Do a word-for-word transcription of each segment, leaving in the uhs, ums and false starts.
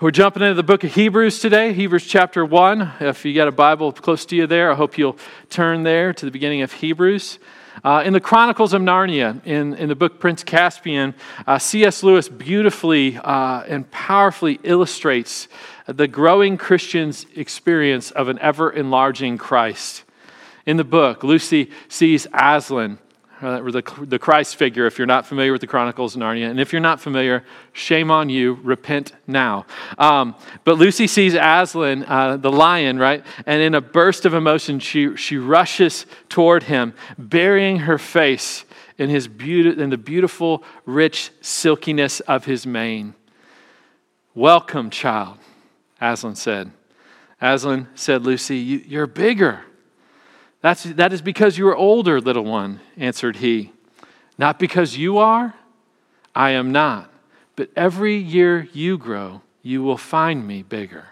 We're jumping into the book of Hebrews today, Hebrews chapter one. If you got a Bible close to you there, I hope you'll turn there to the beginning of Hebrews. Uh, in the Chronicles of Narnia, in, in the book Prince Caspian, uh, C S Lewis beautifully uh, and powerfully illustrates the growing Christian's experience of an ever-enlarging Christ. In the book, Lucy sees Aslan, Uh, the, the Christ figure, if you're not familiar with the Chronicles of Narnia. And if you're not familiar, shame on you, repent now. Um, but Lucy sees Aslan, uh, the lion, right? And in a burst of emotion, she she rushes toward him, burying her face in his beauty, in the beautiful, rich silkiness of his mane. "Welcome, child," Aslan said. Aslan said, "Lucy, you, you're bigger. That's, that is because you are older, little one," answered he. "Not because you are, I am not. But every year you grow, you will find me bigger."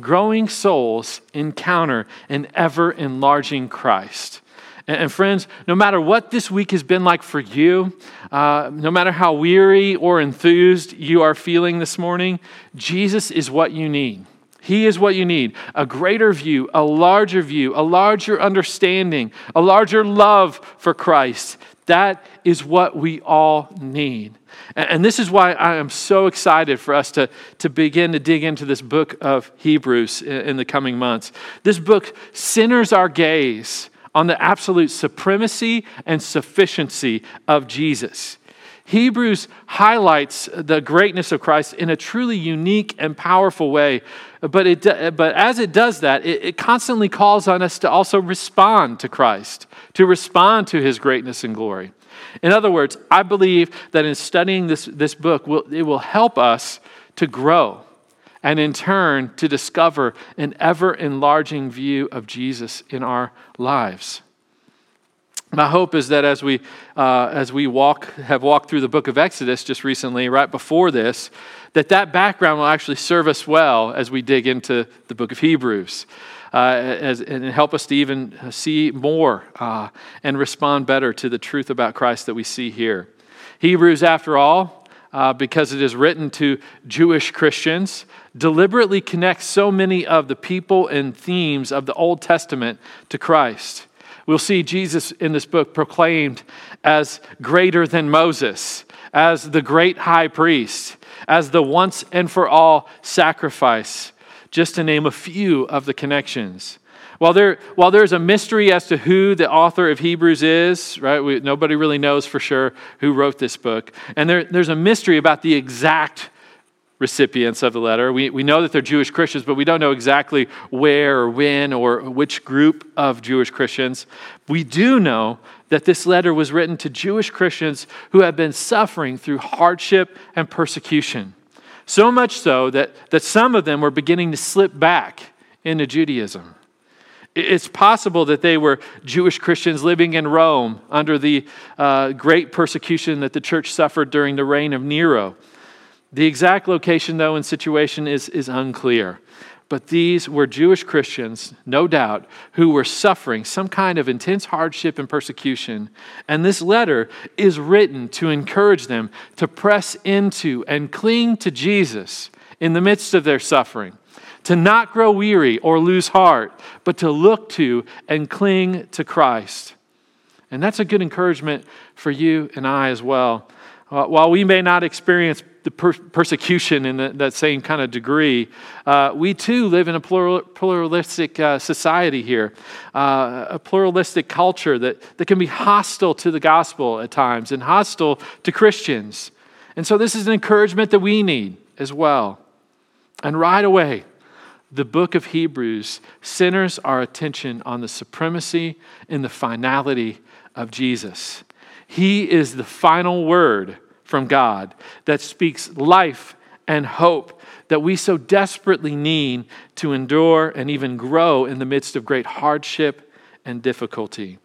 Growing souls encounter an ever-enlarging Christ. And, and friends, no matter what this week has been like for you, uh, no matter how weary or enthused you are feeling this morning, Jesus is what you need. He is what you need: a greater view, a larger view, a larger understanding, a larger love for Christ. That is what we all need. And this is why I am so excited for us to, to begin to dig into this book of Hebrews in the coming months. This book centers our gaze on the absolute supremacy and sufficiency of Jesus. Hebrews highlights the greatness of Christ in a truly unique and powerful way. But it, but as it does that, it, it constantly calls on us to also respond to Christ, to respond to his greatness and glory. In other words, I believe that in studying this, this book, we'll, it will help us to grow and in turn to discover an ever-enlarging view of Jesus in our lives. My hope is that as we uh, as we walk have walked through the book of Exodus just recently, right before this, that that background will actually serve us well as we dig into the book of Hebrews, uh, as, and help us to even see more uh, and respond better to the truth about Christ that we see here. Hebrews, after all, uh, because it is written to Jewish Christians, deliberately connects so many of the people and themes of the Old Testament to Christ. We'll see Jesus in this book proclaimed as greater than Moses, as the great high priest, as the once and for all sacrifice, just to name a few of the connections. While there, while there's a mystery as to who the author of Hebrews is, right? We, nobody really knows for sure who wrote this book. And there, there's a mystery about the exact recipients of the letter. We we know that they're Jewish Christians, but we don't know exactly where or when or which group of Jewish Christians. We do know that this letter was written to Jewish Christians who have been suffering through hardship and persecution. So much so that, that some of them were beginning to slip back into Judaism. It's possible that they were Jewish Christians living in Rome under the uh, great persecution that the church suffered during the reign of Nero. The exact location, though, and situation is, is unclear. But these were Jewish Christians, no doubt, who were suffering some kind of intense hardship and persecution. And this letter is written to encourage them to press into and cling to Jesus in the midst of their suffering, to not grow weary or lose heart, but to look to and cling to Christ. And that's a good encouragement for you and I as well. While we may not experience the per- persecution in the, that same kind of degree, uh, we too live in a plural, pluralistic uh, society here, uh, a pluralistic culture that, that can be hostile to the gospel at times and hostile to Christians. And so this is an encouragement that we need as well. And right away, the book of Hebrews centers our attention on the supremacy and the finality of Jesus. He is the final word from God that speaks life and hope that we so desperately need to endure and even grow in the midst of great hardship and difficulty.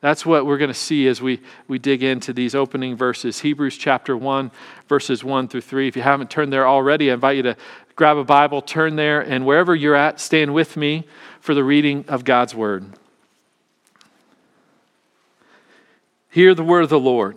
That's what we're going to see as we, we dig into these opening verses. Hebrews chapter one, verses one through three. If you haven't turned there already, I invite you to grab a Bible, turn there, and wherever you're at, stand with me for the reading of God's word. Hear the word of the Lord.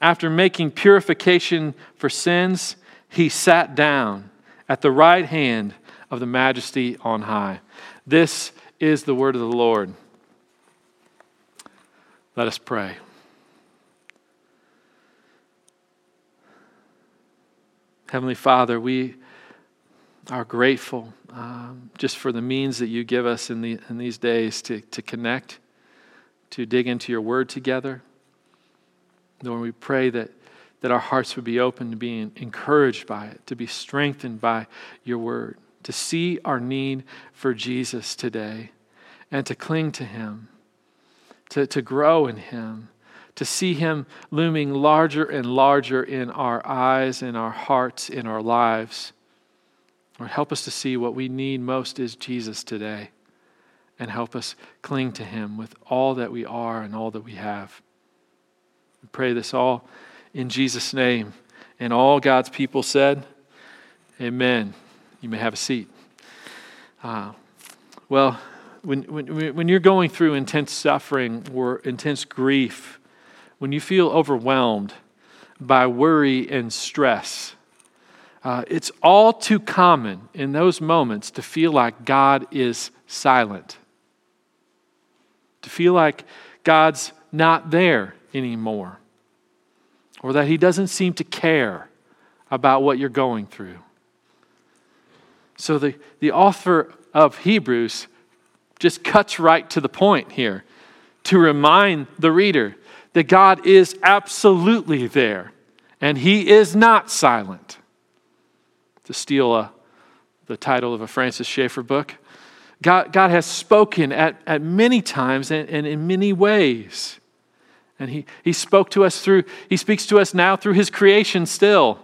After making purification for sins, he sat down at the right hand of the Majesty on high. This is the word of the Lord. Let us pray. Heavenly Father, we are grateful um, just for the means that you give us in, the, in these days to, to connect, to dig into your word together. Lord, we pray that, that our hearts would be open to being encouraged by it, to be strengthened by your word, to see our need for Jesus today and to cling to him, to, to grow in him, to see him looming larger and larger in our eyes, in our hearts, in our lives. Lord, help us to see what we need most is Jesus today, and help us cling to him with all that we are and all that we have. We pray this all in Jesus' name. And all God's people said, amen. You may have a seat. Uh, well, when, when, when you're going through intense suffering or intense grief, when you feel overwhelmed by worry and stress, uh, it's all too common in those moments to feel like God is silent, to feel like God's not there anymore, or that he doesn't seem to care about what you're going through. So the, the author of Hebrews just cuts right to the point here to remind the reader that God is absolutely there and he is not silent. To steal a, the title of a Francis Schaeffer book, God, God has spoken at, at many times and, and in many ways. And he, he spoke to us through, he speaks to us now through his creation still.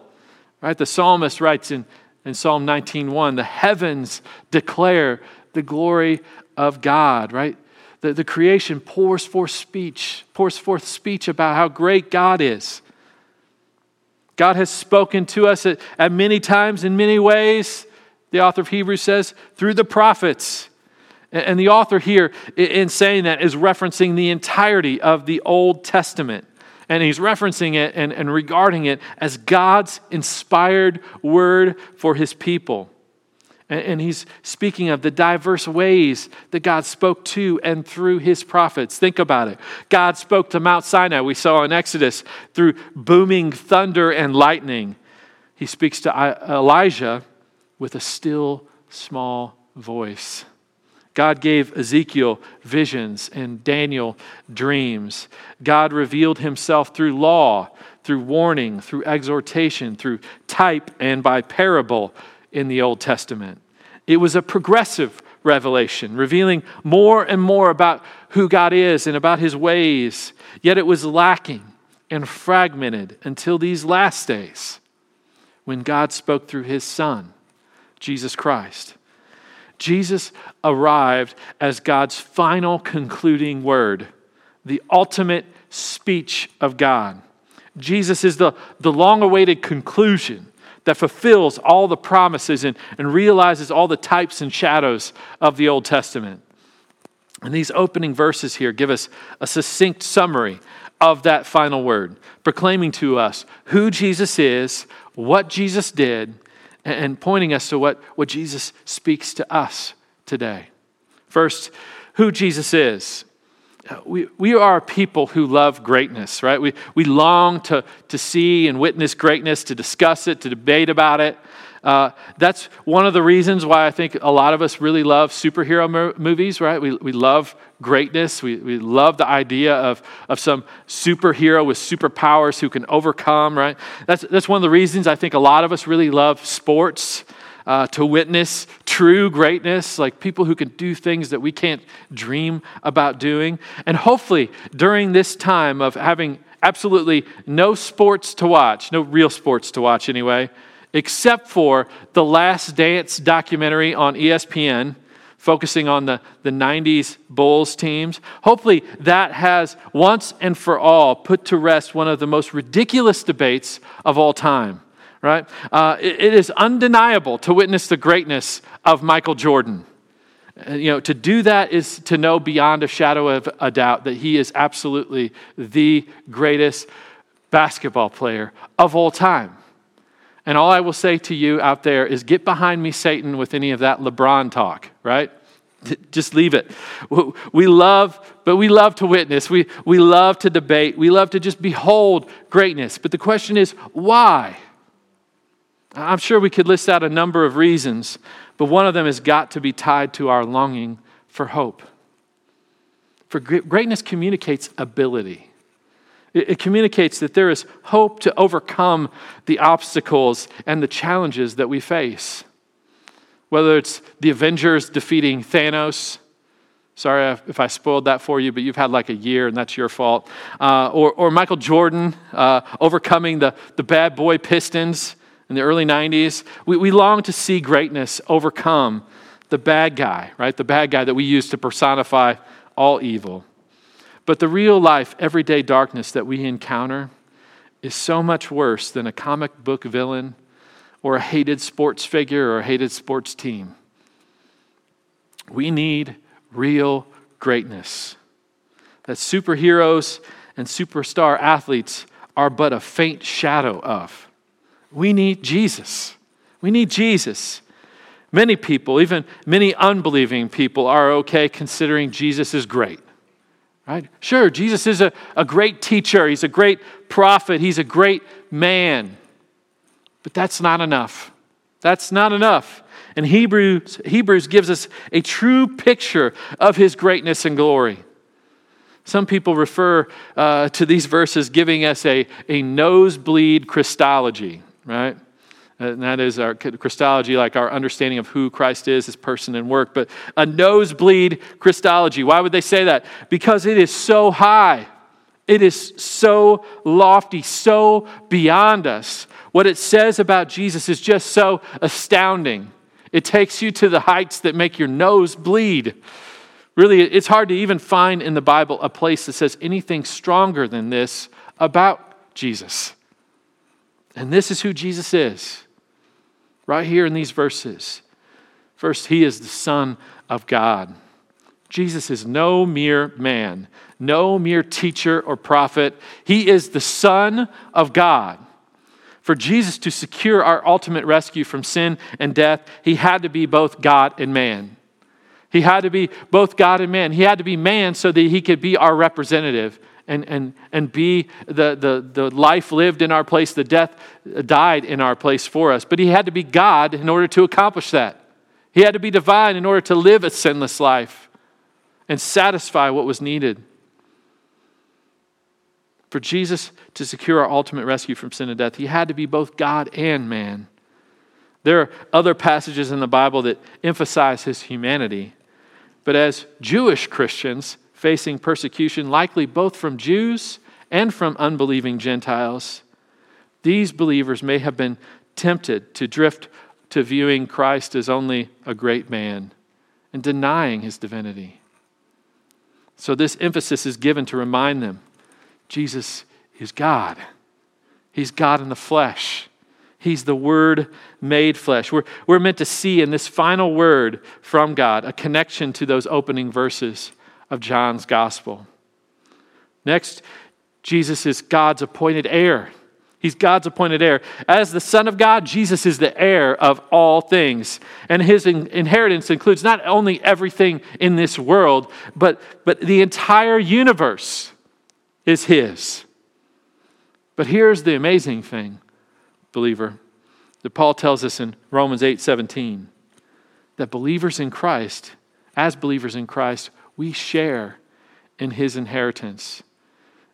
Right? The psalmist writes in, in Psalm nineteen one, the heavens declare the glory of God, right? The, the creation pours forth speech, pours forth speech about how great God is. God has spoken to us at, at many times in many ways, the author of Hebrews says, through the prophets. And the author here, in saying that, is referencing the entirety of the Old Testament. And he's referencing it and, and regarding it as God's inspired word for his people. And, and he's speaking of the diverse ways that God spoke to and through his prophets. Think about it. God spoke to Mount Sinai, we saw in Exodus, through booming thunder and lightning. He speaks to Elijah with a still, small voice. God gave Ezekiel visions and Daniel dreams. God revealed himself through law, through warning, through exhortation, through type, and by parable in the Old Testament. It was a progressive revelation, revealing more and more about who God is and about his ways. Yet it was lacking and fragmented until these last days when God spoke through his Son, Jesus Christ. Jesus arrived as God's final concluding word, the ultimate speech of God. Jesus is the, the long-awaited conclusion that fulfills all the promises and, and realizes all the types and shadows of the Old Testament. And these opening verses here give us a succinct summary of that final word, proclaiming to us who Jesus is, what Jesus did, and pointing us to what, what Jesus speaks to us today. First, who Jesus is. We, we are people who love greatness, right? We, we long to, to see and witness greatness, to discuss it, to debate about it. Uh, that's one of the reasons why I think a lot of us really love superhero mo- movies, right? We we love greatness. We we love the idea of, of some superhero with superpowers who can overcome, right? That's that's one of the reasons I think a lot of us really love sports, uh, to witness true greatness, like people who can do things that we can't dream about doing. And hopefully during this time of having Absolutely no sports to watch, no real sports to watch anyway, except for the Last Dance documentary on E S P N, focusing on the, the nineties Bulls teams. Hopefully that has once and for all put to rest one of the most ridiculous debates of all time, right? Uh, it, it is undeniable to witness the greatness of Michael Jordan. You know, to do that is to know beyond a shadow of a doubt that he is absolutely the greatest basketball player of all time. And all I will say to you out there is get behind me, Satan, with any of that LeBron talk, right? Just leave it. We love, but we love to witness. We, we love to debate. We love to just behold greatness. But the question is, why? I'm sure we could list out a number of reasons, but one of them has got to be tied to our longing for hope. For greatness communicates ability. It, it communicates that there is hope to overcome the obstacles and the challenges that we face. Whether it's the Avengers defeating Thanos, sorry if I spoiled that for you, but you've had like a year and that's your fault. Uh, or, or Michael Jordan uh, overcoming the, the bad boy Pistons in the early nineties, we, we long to see greatness overcome the bad guy, right? The bad guy that we use to personify all evil. But the real life, everyday darkness that we encounter is so much worse than a comic book villain or a hated sports figure or a hated sports team. We need real greatness. That superheroes and superstar athletes are but a faint shadow of. We need Jesus. We need Jesus. Many people, even many unbelieving people, are okay considering Jesus is great, right? Sure, Jesus is a, a great teacher. He's a great prophet. He's a great man. But that's not enough. That's not enough. And Hebrews, Hebrews gives us a true picture of his greatness and glory. Some people refer uh, to these verses giving us a, a nosebleed Christology, right? And that is our Christology, like our understanding of who Christ is, his person and work, but a nosebleed Christology. Why would they say that? Because it is so high. It is so lofty, so beyond us. What it says about Jesus is just so astounding. It takes you to the heights that make your nose bleed. Really, it's hard to even find in the Bible a place that says anything stronger than this about Jesus. And this is who Jesus is, right here in these verses. First, he is the Son of God. Jesus is no mere man, no mere teacher or prophet. He is the Son of God. For Jesus to secure our ultimate rescue from sin and death, he had to be both God and man. He had to be both God and man. He had to be man so that he could be our representative And and and be the, the, the life lived in our place, the death died in our place for us. But he had to be God in order to accomplish that. He had to be divine in order to live a sinless life and satisfy what was needed. For Jesus to secure our ultimate rescue from sin and death, he had to be both God and man. There are other passages in the Bible that emphasize his humanity. But as Jewish Christians, facing persecution, likely both from Jews and from unbelieving Gentiles, these believers may have been tempted to drift to viewing Christ as only a great man and denying his divinity. So this emphasis is given to remind them, Jesus is God. He's God in the flesh. He's the Word made flesh. We're, we're meant to see in this final word from God a connection to those opening verses of John's gospel. Next, Jesus is God's appointed heir. He's God's appointed heir. As the Son of God, Jesus is the heir of all things. And his in- inheritance includes not only everything in this world, but, but the entire universe is his. But here's the amazing thing, believer, that Paul tells us in Romans eight seventeen, that believers in Christ, as believers in Christ, we share in his inheritance.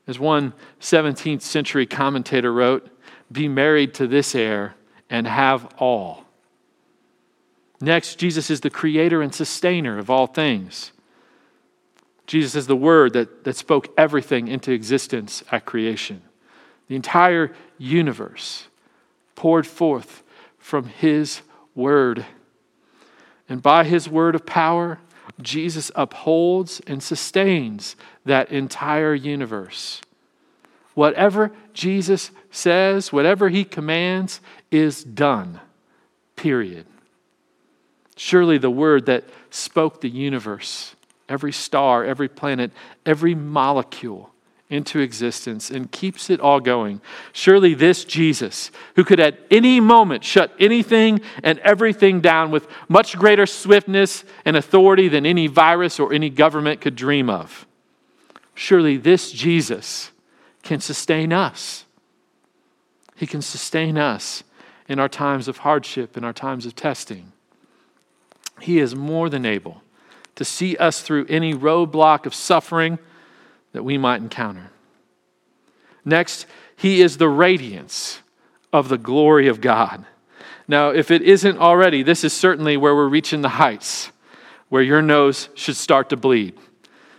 As one seventeenth century commentator wrote, be married to this heir and have all. Next, Jesus is the creator and sustainer of all things. Jesus is the word that, that spoke everything into existence at creation. The entire universe poured forth from his word. And by his word of power, Jesus upholds and sustains that entire universe. Whatever Jesus says, whatever he commands, is done. Period. Surely the word that spoke the universe, every star, every planet, every molecule into existence and keeps it all going. Surely this Jesus, who could at any moment shut anything and everything down with much greater swiftness and authority than any virus or any government could dream of. Surely this Jesus can sustain us. He can sustain us in our times of hardship, in our times of testing. He is more than able to see us through any roadblock of suffering that we might encounter. Next, he is the radiance of the glory of God. Now, if it isn't already, this is certainly where we're reaching the heights, where your nose should start to bleed.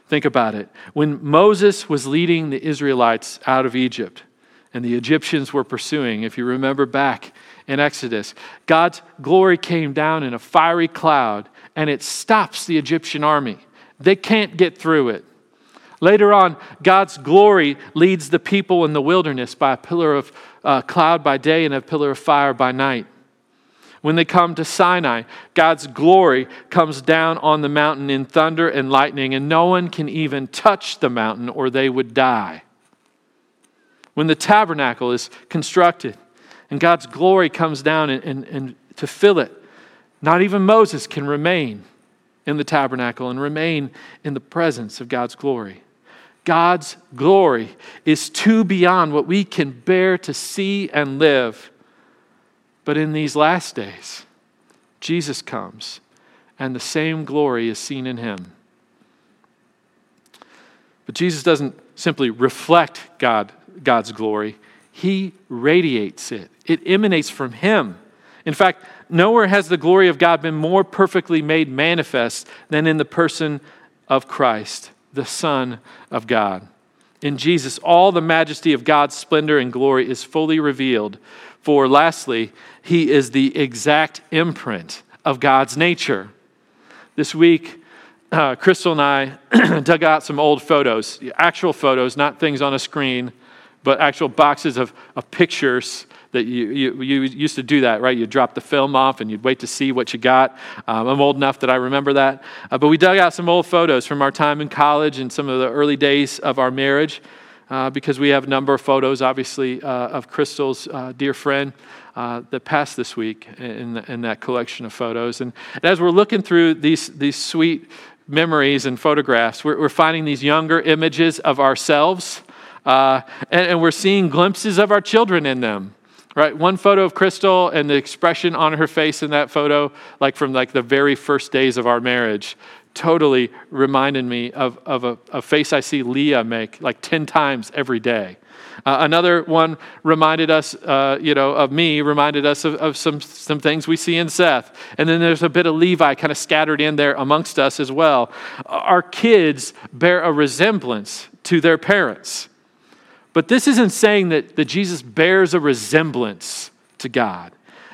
Think about it. When Moses was leading the Israelites out of Egypt, and the Egyptians were pursuing, if you remember back in Exodus, God's glory came down in a fiery cloud, and it stops the Egyptian army. They can't get through it. Later on, God's glory leads the people in the wilderness by a pillar of uh, cloud by day and a pillar of fire by night. When they come to Sinai, God's glory comes down on the mountain in thunder and lightning, and no one can even touch the mountain or they would die. When the tabernacle is constructed and God's glory comes down and, and, and to fill it, not even Moses can remain in the tabernacle and remain in the presence of God's glory. God's glory is too beyond what we can bear to see and live. But in these last days, Jesus comes and the same glory is seen in him. But Jesus doesn't simply reflect God, God's glory. He radiates it. It emanates from him. In fact, nowhere has the glory of God been more perfectly made manifest than in the person of Christ, the Son of God. In Jesus, all the majesty of God's splendor and glory is fully revealed. For lastly, he is the exact imprint of God's nature. This week, uh, Crystal and I dug out some old photos, actual photos, not things on a screen, but actual boxes of, of pictures that you, you you used to do that, right? You'd drop the film off and you'd wait to see what you got. Um, I'm old enough that I remember that. Uh, but we dug out some old photos from our time in college and some of the early days of our marriage uh, because we have a number of photos, obviously, uh, of Crystal's uh, dear friend uh, that passed this week in, in that collection of photos. And as we're looking through these, these sweet memories and photographs, we're, we're finding these younger images of ourselves uh, and, and we're seeing glimpses of our children in them. Right, one photo of Crystal and the expression on her face in that photo, like from like the very first days of our marriage, totally reminded me of, of a, a face I see Leah make like ten times every day. Uh, another one reminded us, uh, you know, of me, reminded us of, of some, some things we see in Seth. And then there's a bit of Levi kind of scattered in there amongst us as well. Our kids bear a resemblance to their parents. But this isn't saying that, that Jesus bears a resemblance to God.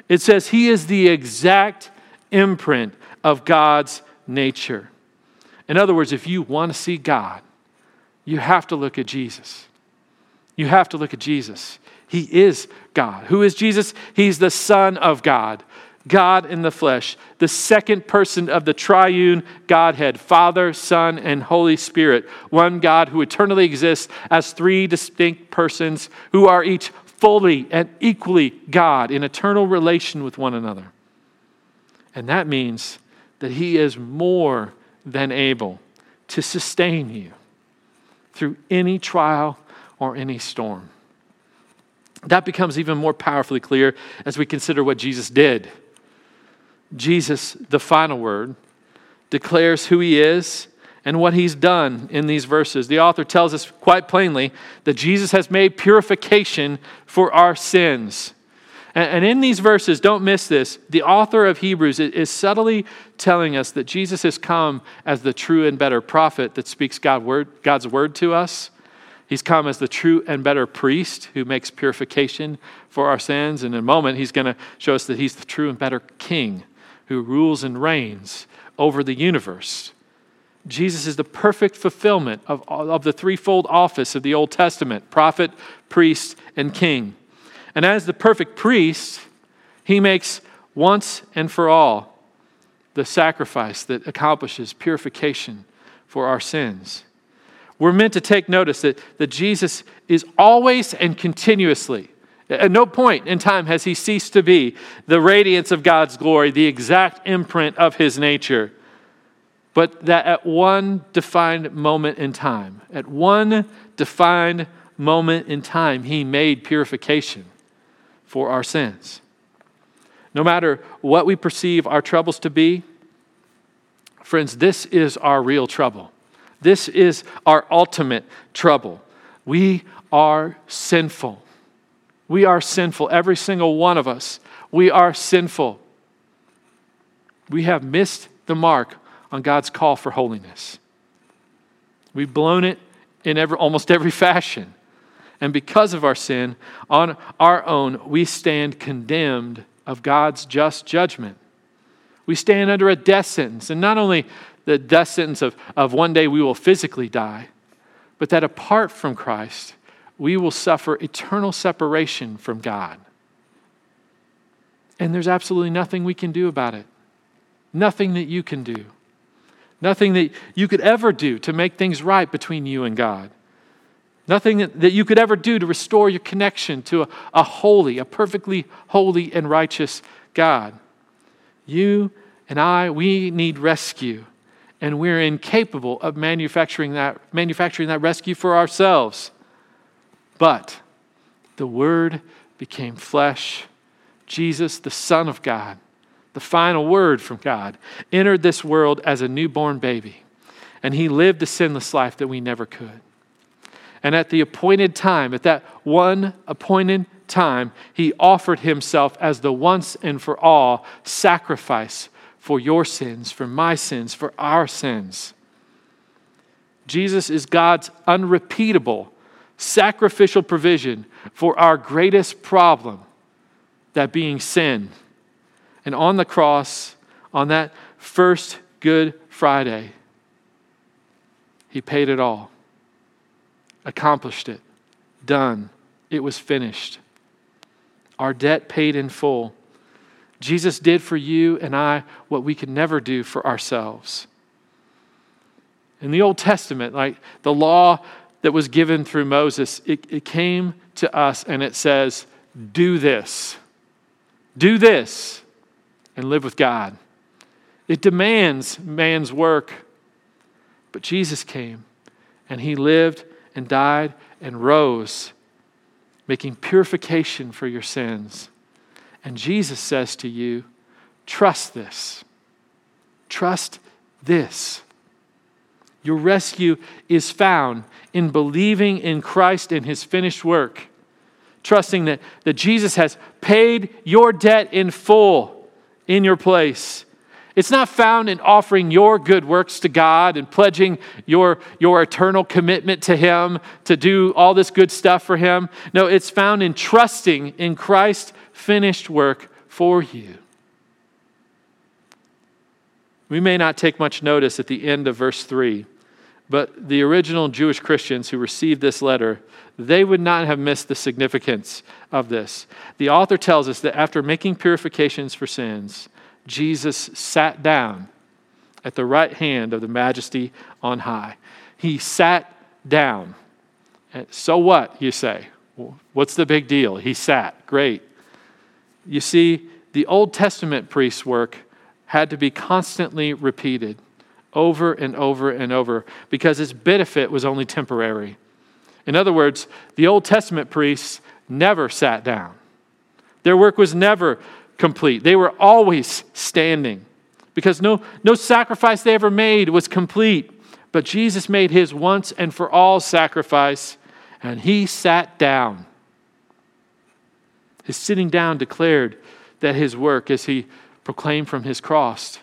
It says he is the exact imprint of God's nature. In other words, if you want to see God, you have to look at Jesus. You have to look at Jesus. He is God. Who is Jesus? He's the Son of God. God in the flesh, the second person of the triune Godhead, Father, Son, and Holy Spirit, one God who eternally exists as three distinct persons who are each fully and equally God in eternal relation with one another. And that means that he is more than able to sustain you through any trial or any storm. That becomes even more powerfully clear as we consider what Jesus did. Jesus, the final word, declares who he is and what he's done in these verses. The author tells us quite plainly that Jesus has made purification for our sins. And in these verses, don't miss this, the author of Hebrews is subtly telling us that Jesus has come as the true and better prophet that speaks God word, God's word to us. He's come as the true and better priest who makes purification for our sins. And in a moment, he's going to show us that he's the true and better king who rules and reigns over the universe. Jesus is the perfect fulfillment of, of the threefold office of the Old Testament, prophet, priest, and king. And as the perfect priest, he makes once and for all the sacrifice that accomplishes purification for our sins. We're meant to take notice that, that Jesus is always and continuously, at no point in time has he ceased to be the radiance of God's glory, the exact imprint of his nature. But that at one defined moment in time, at one defined moment in time, he made purification for our sins. No matter what we perceive our troubles to be, friends, this is our real trouble. This is our ultimate trouble. We are sinful. We are sinful. Every single one of us, we are sinful. We have missed the mark on God's call for holiness. We've blown it in every, almost every fashion. And because of our sin, on our own, we stand condemned of God's just judgment. We stand under a death sentence. And not only the death sentence of, of one day we will physically die, but that apart from Christ, we will suffer eternal separation from God. And there's absolutely nothing we can do about it. Nothing that you can do. Nothing that you could ever do to make things right between you and God. Nothing that you could ever do to restore your connection to a, a holy, a perfectly holy and righteous God. You and I, we need rescue. And we're incapable of manufacturing that, manufacturing that rescue for ourselves. But the Word became flesh. Jesus, the Son of God, the final word from God, entered this world as a newborn baby, and he lived a sinless life that we never could. And at the appointed time, at that one appointed time, he offered himself as the once and for all sacrifice for your sins, for my sins, for our sins. Jesus is God's unrepeatable sacrificial provision for our greatest problem, that being sin. And on the cross, on that first Good Friday, he paid it all, accomplished it, done. It was finished. Our debt paid in full. Jesus did for you and I what we could never do for ourselves. In the Old Testament, like the law that was given through Moses, it, it came to us and it says, do this, do this. And live with God. It demands man's work. But Jesus came and he lived and died and rose, making purification for your sins. And Jesus says to you, trust this. Trust this. Your rescue is found in believing in Christ and his finished work, trusting that, that Jesus has paid your debt in full. In your place. It's not found in offering your good works to God and pledging your, your eternal commitment to him to do all this good stuff for him. No, it's found in trusting in Christ's finished work for you. We may not take much notice at the end of verse three, but the original Jewish Christians who received this letter, they would not have missed the significance of this. The author tells us that after making purifications for sins, Jesus sat down at the right hand of the Majesty on high. He sat down. And so what, you say? What's the big deal? He sat. Great. You see, the Old Testament priest's work had to be constantly repeated. Over and over and over, because its benefit was only temporary. In other words, the Old Testament priests never sat down. Their work was never complete. They were always standing, because no, no sacrifice they ever made was complete. But Jesus made his once and for all sacrifice, and he sat down. His sitting down declared that his work, as he proclaimed from his cross,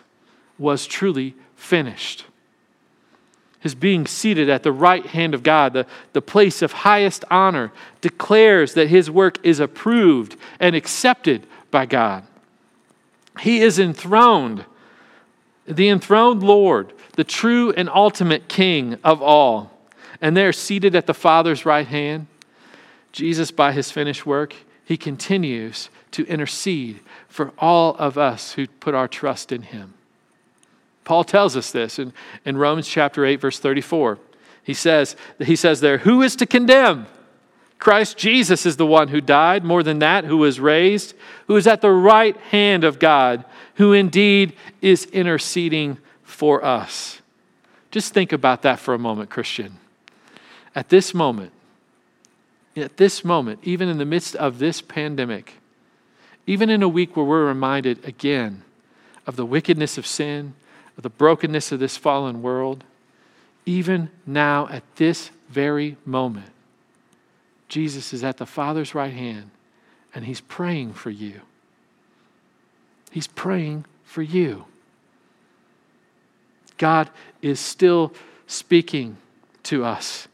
was truly finished. His being seated at the right hand of God, the, the place of highest honor, declares that his work is approved and accepted by God. He is enthroned, the enthroned Lord, the true and ultimate King of all. And there, seated at the Father's right hand, Jesus, by his finished work, he continues to intercede for all of us who put our trust in him. Paul tells us this in, in Romans chapter eight, verse thirty-four. He says, he says there, who is to condemn? Christ Jesus is the one who died, more than that, who was raised, who is at the right hand of God, who indeed is interceding for us. Just think about that for a moment, Christian. At this moment, at this moment, even in the midst of this pandemic, even in a week where we're reminded again of the wickedness of sin, of the brokenness of this fallen world, even now at this very moment, Jesus is at the Father's right hand and he's praying for you. He's praying for you. God is still speaking to us.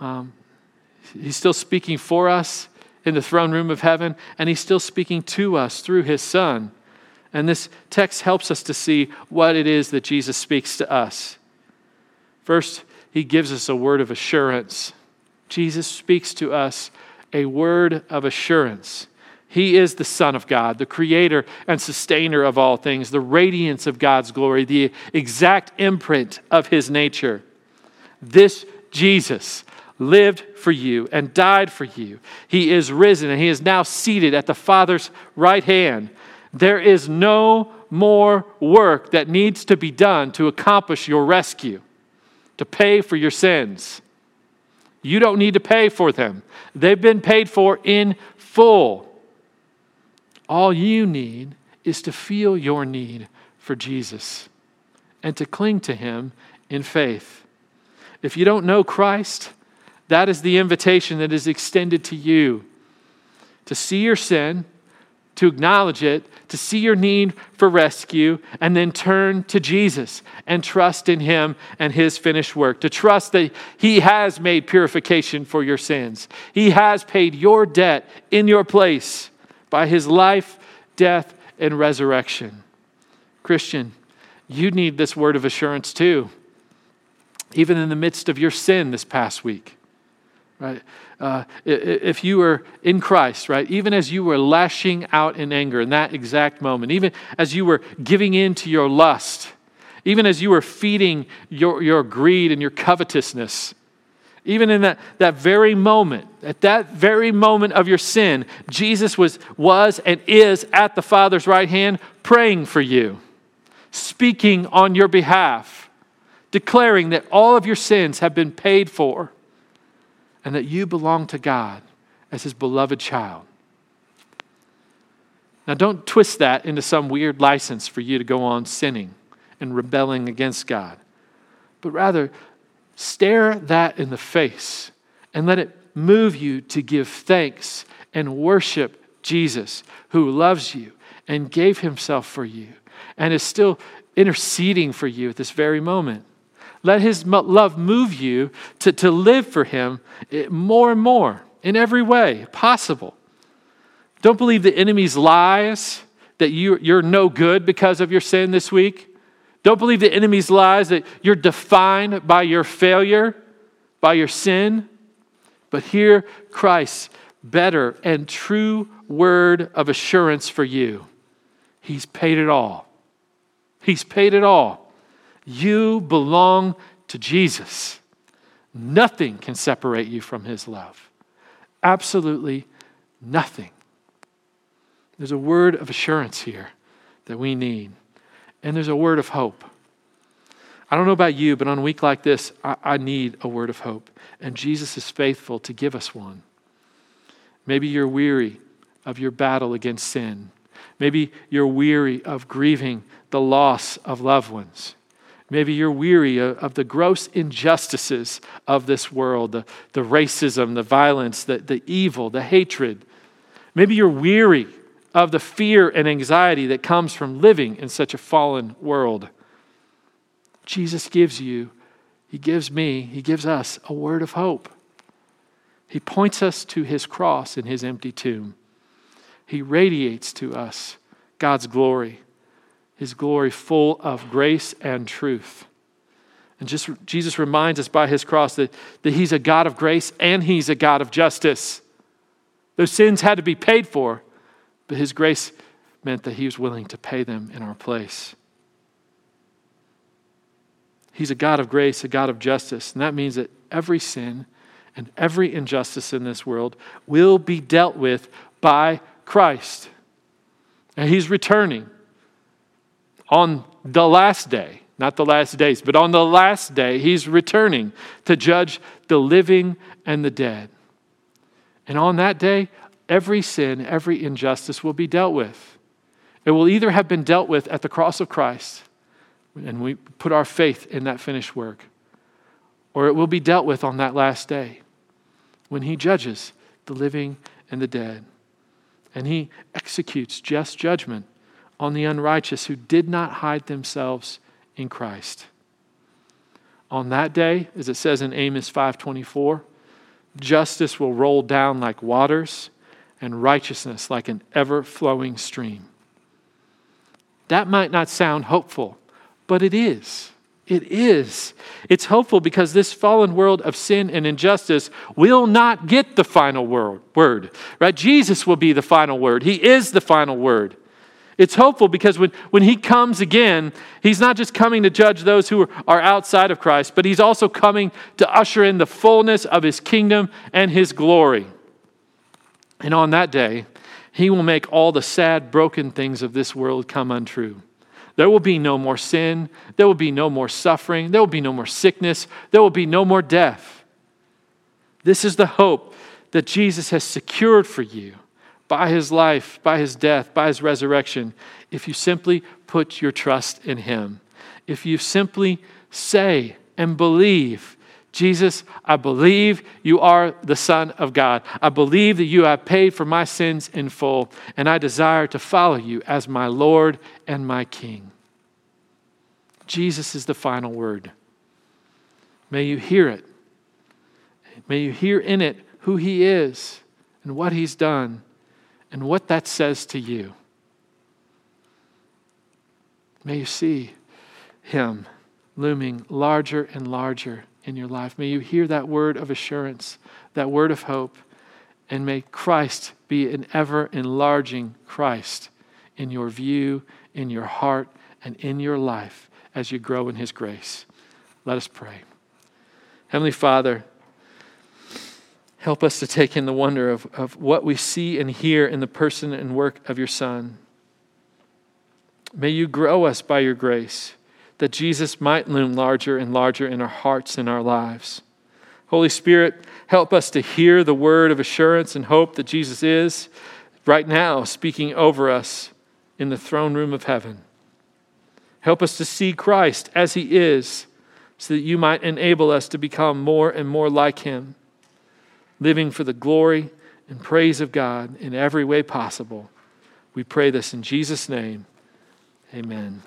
Um, he's still speaking for us in the throne room of heaven, and he's still speaking to us through his Son. And this text helps us to see what it is that Jesus speaks to us. First, he gives us a word of assurance. Jesus speaks to us a word of assurance. He is the Son of God, the creator and sustainer of all things, the radiance of God's glory, the exact imprint of his nature. This Jesus lived for you and died for you. He is risen and he is now seated at the Father's right hand. There is no more work that needs to be done to accomplish your rescue, to pay for your sins. You don't need to pay for them. They've been paid for in full. All you need is to feel your need for Jesus and to cling to him in faith. If you don't know Christ, that is the invitation that is extended to you. To see your sin, to acknowledge it, to see your need for rescue, and then turn to Jesus and trust in him and his finished work. To trust that he has made purification for your sins. He has paid your debt in your place by his life, death, and resurrection. Christian, you need this word of assurance too. Even in the midst of your sin this past week. Right? Uh, if you were in Christ, right? Even as you were lashing out in anger in that exact moment, even as you were giving in to your lust, even as you were feeding your, your greed and your covetousness, even in that, that very moment, at that very moment of your sin, Jesus was, was and is at the Father's right hand praying for you, speaking on your behalf, declaring that all of your sins have been paid for, and that you belong to God as his beloved child. Now, don't twist that into some weird license for you to go on sinning and rebelling against God. But rather, stare that in the face and let it move you to give thanks and worship Jesus, who loves you and gave himself for you and is still interceding for you at this very moment. Let his love move you to, to live for him more and more in every way possible. Don't believe the enemy's lies that you, you're no good because of your sin this week. Don't believe the enemy's lies that you're defined by your failure, by your sin. But hear Christ's better and true word of assurance for you. He's paid it all. He's paid it all. You belong to Jesus. Nothing can separate you from his love. Absolutely nothing. There's a word of assurance here that we need. And there's a word of hope. I don't know about you, but on a week like this, I, I need a word of hope. And Jesus is faithful to give us one. Maybe you're weary of your battle against sin. Maybe you're weary of grieving the loss of loved ones. Maybe you're weary of the gross injustices of this world, the, the racism, the violence, the, the evil, the hatred. Maybe you're weary of the fear and anxiety that comes from living in such a fallen world. Jesus gives you, he gives me, he gives us a word of hope. He points us to his cross and his empty tomb. He radiates to us God's glory, his glory full of grace and truth. And just Jesus reminds us by his cross that, that he's a God of grace and he's a God of justice. Those sins had to be paid for, but his grace meant that he was willing to pay them in our place. He's a God of grace, a God of justice, and that means that every sin and every injustice in this world will be dealt with by Christ. And he's returning on the last day, not the last days, but on the last day, he's returning to judge the living and the dead. And on that day, every sin, every injustice will be dealt with. It will either have been dealt with at the cross of Christ, and we put our faith in that finished work, or it will be dealt with on that last day when he judges the living and the dead. And he executes just judgment on the unrighteous who did not hide themselves in Christ. On that day, as it says in Amos five twenty-four, justice will roll down like waters and righteousness like an ever-flowing stream. That might not sound hopeful, but it is. It is. It's hopeful because this fallen world of sin and injustice will not get the final word, right? Jesus will be the final word. He is the final word. It's hopeful because when, when he comes again, he's not just coming to judge those who are, are outside of Christ, but he's also coming to usher in the fullness of his kingdom and his glory. And on that day, he will make all the sad, broken things of this world come untrue. There will be no more sin. There will be no more suffering. There will be no more sickness. There will be no more death. This is the hope that Jesus has secured for you by his life, by his death, by his resurrection, if you simply put your trust in him. If you simply say and believe, Jesus, I believe you are the Son of God. I believe that you have paid for my sins in full, and I desire to follow you as my Lord and my King. Jesus is the final word. May you hear it. May you hear in it who he is and what he's done and what that says to you. May you see him looming larger and larger in your life. May you hear that word of assurance, that word of hope, and may Christ be an ever enlarging Christ in your view, in your heart, and in your life as you grow in his grace. Let us pray. Heavenly Father, help us to take in the wonder of, of what we see and hear in the person and work of your Son. May you grow us by your grace, that Jesus might loom larger and larger in our hearts and our lives. Holy Spirit, help us to hear the word of assurance and hope that Jesus is right now speaking over us in the throne room of heaven. Help us to see Christ as he is, so that you might enable us to become more and more like him, living for the glory and praise of God in every way possible. We pray this in Jesus' name. Amen.